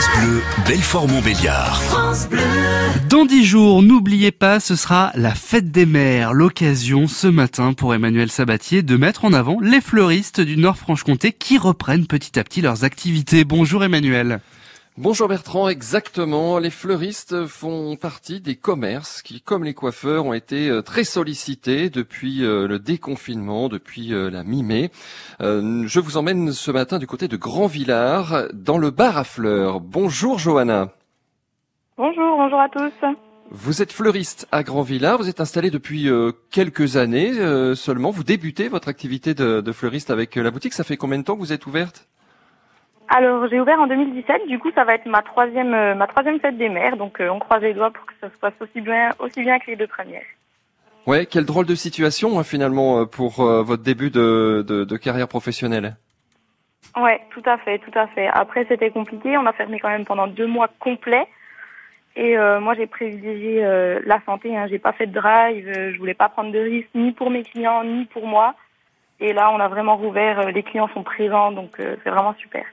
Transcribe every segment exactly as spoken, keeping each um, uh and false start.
France Bleue, Belfort-Montbéliard. France Bleue. Dans dix jours, n'oubliez pas, ce sera la fête des mères. L'occasion ce matin pour Emmanuel Sabatier de mettre en avant les fleuristes du Nord Franche Comté qui reprennent petit à petit leurs activités. Bonjour Emmanuel. Bonjour Bertrand, exactement. Les fleuristes font partie des commerces qui, comme les coiffeurs, ont été très sollicités depuis le déconfinement, depuis la mi-mai. Je vous emmène ce matin du côté de Grandvillars, dans le bar à fleurs. Bonjour Johanna. Bonjour, bonjour à tous. Vous êtes fleuriste à Grandvillars, vous êtes installé depuis quelques années seulement. Vous débutez votre activité de, de fleuriste avec la boutique. Ça fait combien de temps que vous êtes ouverte ? Alors j'ai ouvert en deux mille dix-sept, du coup ça va être ma troisième euh, ma troisième fête des mères, donc euh, on croise les doigts pour que ça se passe aussi bien aussi bien que les deux premières. Ouais, quelle drôle de situation hein, finalement pour euh, votre début de, de de carrière professionnelle. Ouais, tout à fait, tout à fait. Après c'était compliqué, on a fermé quand même pendant deux mois complets. Et euh, moi j'ai privilégié euh, la santé, hein, j'ai pas fait de drive, euh, je voulais pas prendre de risques ni pour mes clients ni pour moi. Et là on a vraiment rouvert, euh, les clients sont présents, donc euh, c'est vraiment super.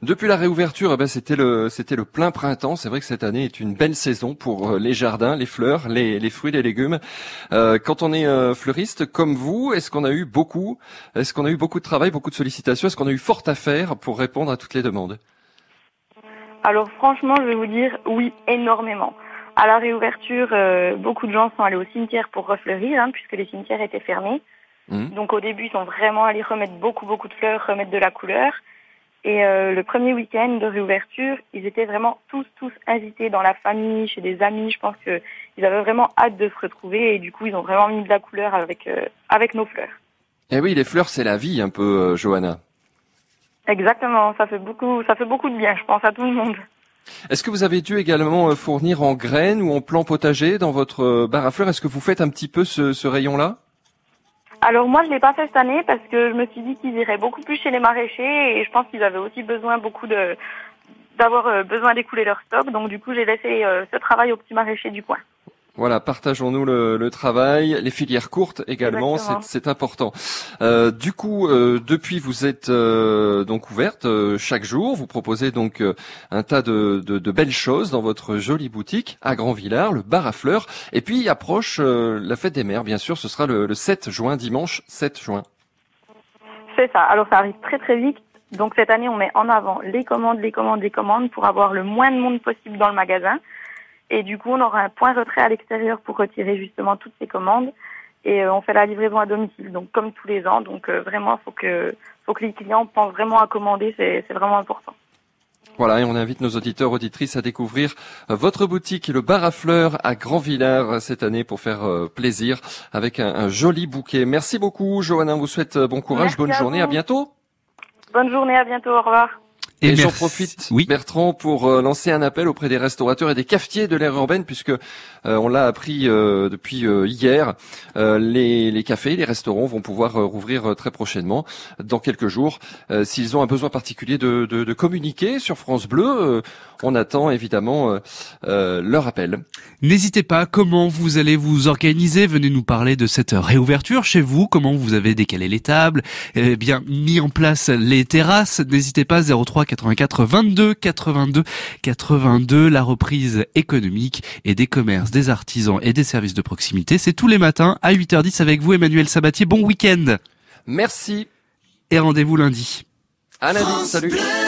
Depuis la réouverture, eh ben, c'était le, c'était le plein printemps. C'est vrai que cette année est une belle saison pour les jardins, les fleurs, les, les fruits, les légumes. Euh, quand on est euh, fleuriste comme vous, est-ce qu'on a eu beaucoup, est-ce qu'on a eu beaucoup de travail, beaucoup de sollicitations, est-ce qu'on a eu fort à faire pour répondre à toutes les demandes? Alors franchement, je vais vous dire oui, énormément. À la réouverture, euh, beaucoup de gens sont allés au cimetière pour refleurir, hein, puisque les cimetières étaient fermés. Mmh. Donc au début, ils sont vraiment allés remettre beaucoup, beaucoup de fleurs, remettre de la couleur. Et euh, le premier week-end de réouverture, ils étaient vraiment tous, tous invités dans la famille, chez des amis. Je pense qu'ils avaient vraiment hâte de se retrouver et du coup, ils ont vraiment mis de la couleur avec euh, avec nos fleurs. Eh oui, les fleurs, c'est la vie un peu, euh, Johanna. Exactement, ça fait beaucoup, ça fait beaucoup de bien, je pense, à tout le monde. Est-ce que vous avez dû également fournir en graines ou en plants potagers dans votre bar à fleurs? Est-ce que vous faites un petit peu ce, ce rayon-là? Alors moi je l'ai pas fait cette année parce que je me suis dit qu'ils iraient beaucoup plus chez les maraîchers et je pense qu'ils avaient aussi besoin beaucoup de d'avoir besoin d'écouler leur stock, donc du coup j'ai laissé ce travail aux petits maraîchers du coin. Voilà, partageons-nous le, le travail, les filières courtes également, c'est, c'est important. Euh, du coup, euh, depuis vous êtes euh, donc ouverte euh, chaque jour, vous proposez donc euh, un tas de, de, de belles choses dans votre jolie boutique à Grandvillars, le bar à fleurs. Et puis approche euh, la fête des mères, bien sûr, ce sera le, le sept juin, dimanche sept juin. C'est ça, alors ça arrive très très vite. Donc cette année on met en avant les commandes, les commandes, les commandes pour avoir le moins de monde possible dans le magasin. Et du coup, on aura un point retrait à l'extérieur pour retirer justement toutes ces commandes. Et euh, on fait la livraison à domicile, donc comme tous les ans. Donc euh, vraiment, faut que faut que les clients pensent vraiment à commander, c'est, c'est vraiment important. Voilà, et on invite nos auditeurs, auditrices à découvrir votre boutique, le bar à fleurs à Grandvillars cette année pour faire plaisir avec un, un joli bouquet. Merci beaucoup, Johanna, on vous souhaite bon courage, merci bonne à journée, vous. À bientôt. Bonne journée, à bientôt, au revoir. Et, et j'en profite, oui. Bertrand, pour euh, lancer un appel auprès des restaurateurs et des cafetiers de l'aire urbaine, puisque euh, on l'a appris euh, depuis euh, hier, euh, les, les cafés, les restaurants vont pouvoir euh, rouvrir euh, très prochainement, dans quelques jours. Euh, s'ils ont un besoin particulier de, de, de communiquer sur France Bleue, euh, on attend évidemment euh, euh, leur appel. N'hésitez pas, comment vous allez vous organiser? Venez nous parler de cette réouverture chez vous, comment vous avez décalé les tables, eh bien mis en place les terrasses. N'hésitez pas, zéro trois quatre-vingt-quatre vingt-deux quatre-vingt-deux quatre-vingt-deux. La reprise économique et des commerces, des artisans et des services de proximité, c'est tous les matins à huit heures dix avec vous Emmanuel Sabatier. Bon week-end. Merci. Et rendez-vous lundi. À lundi, salut.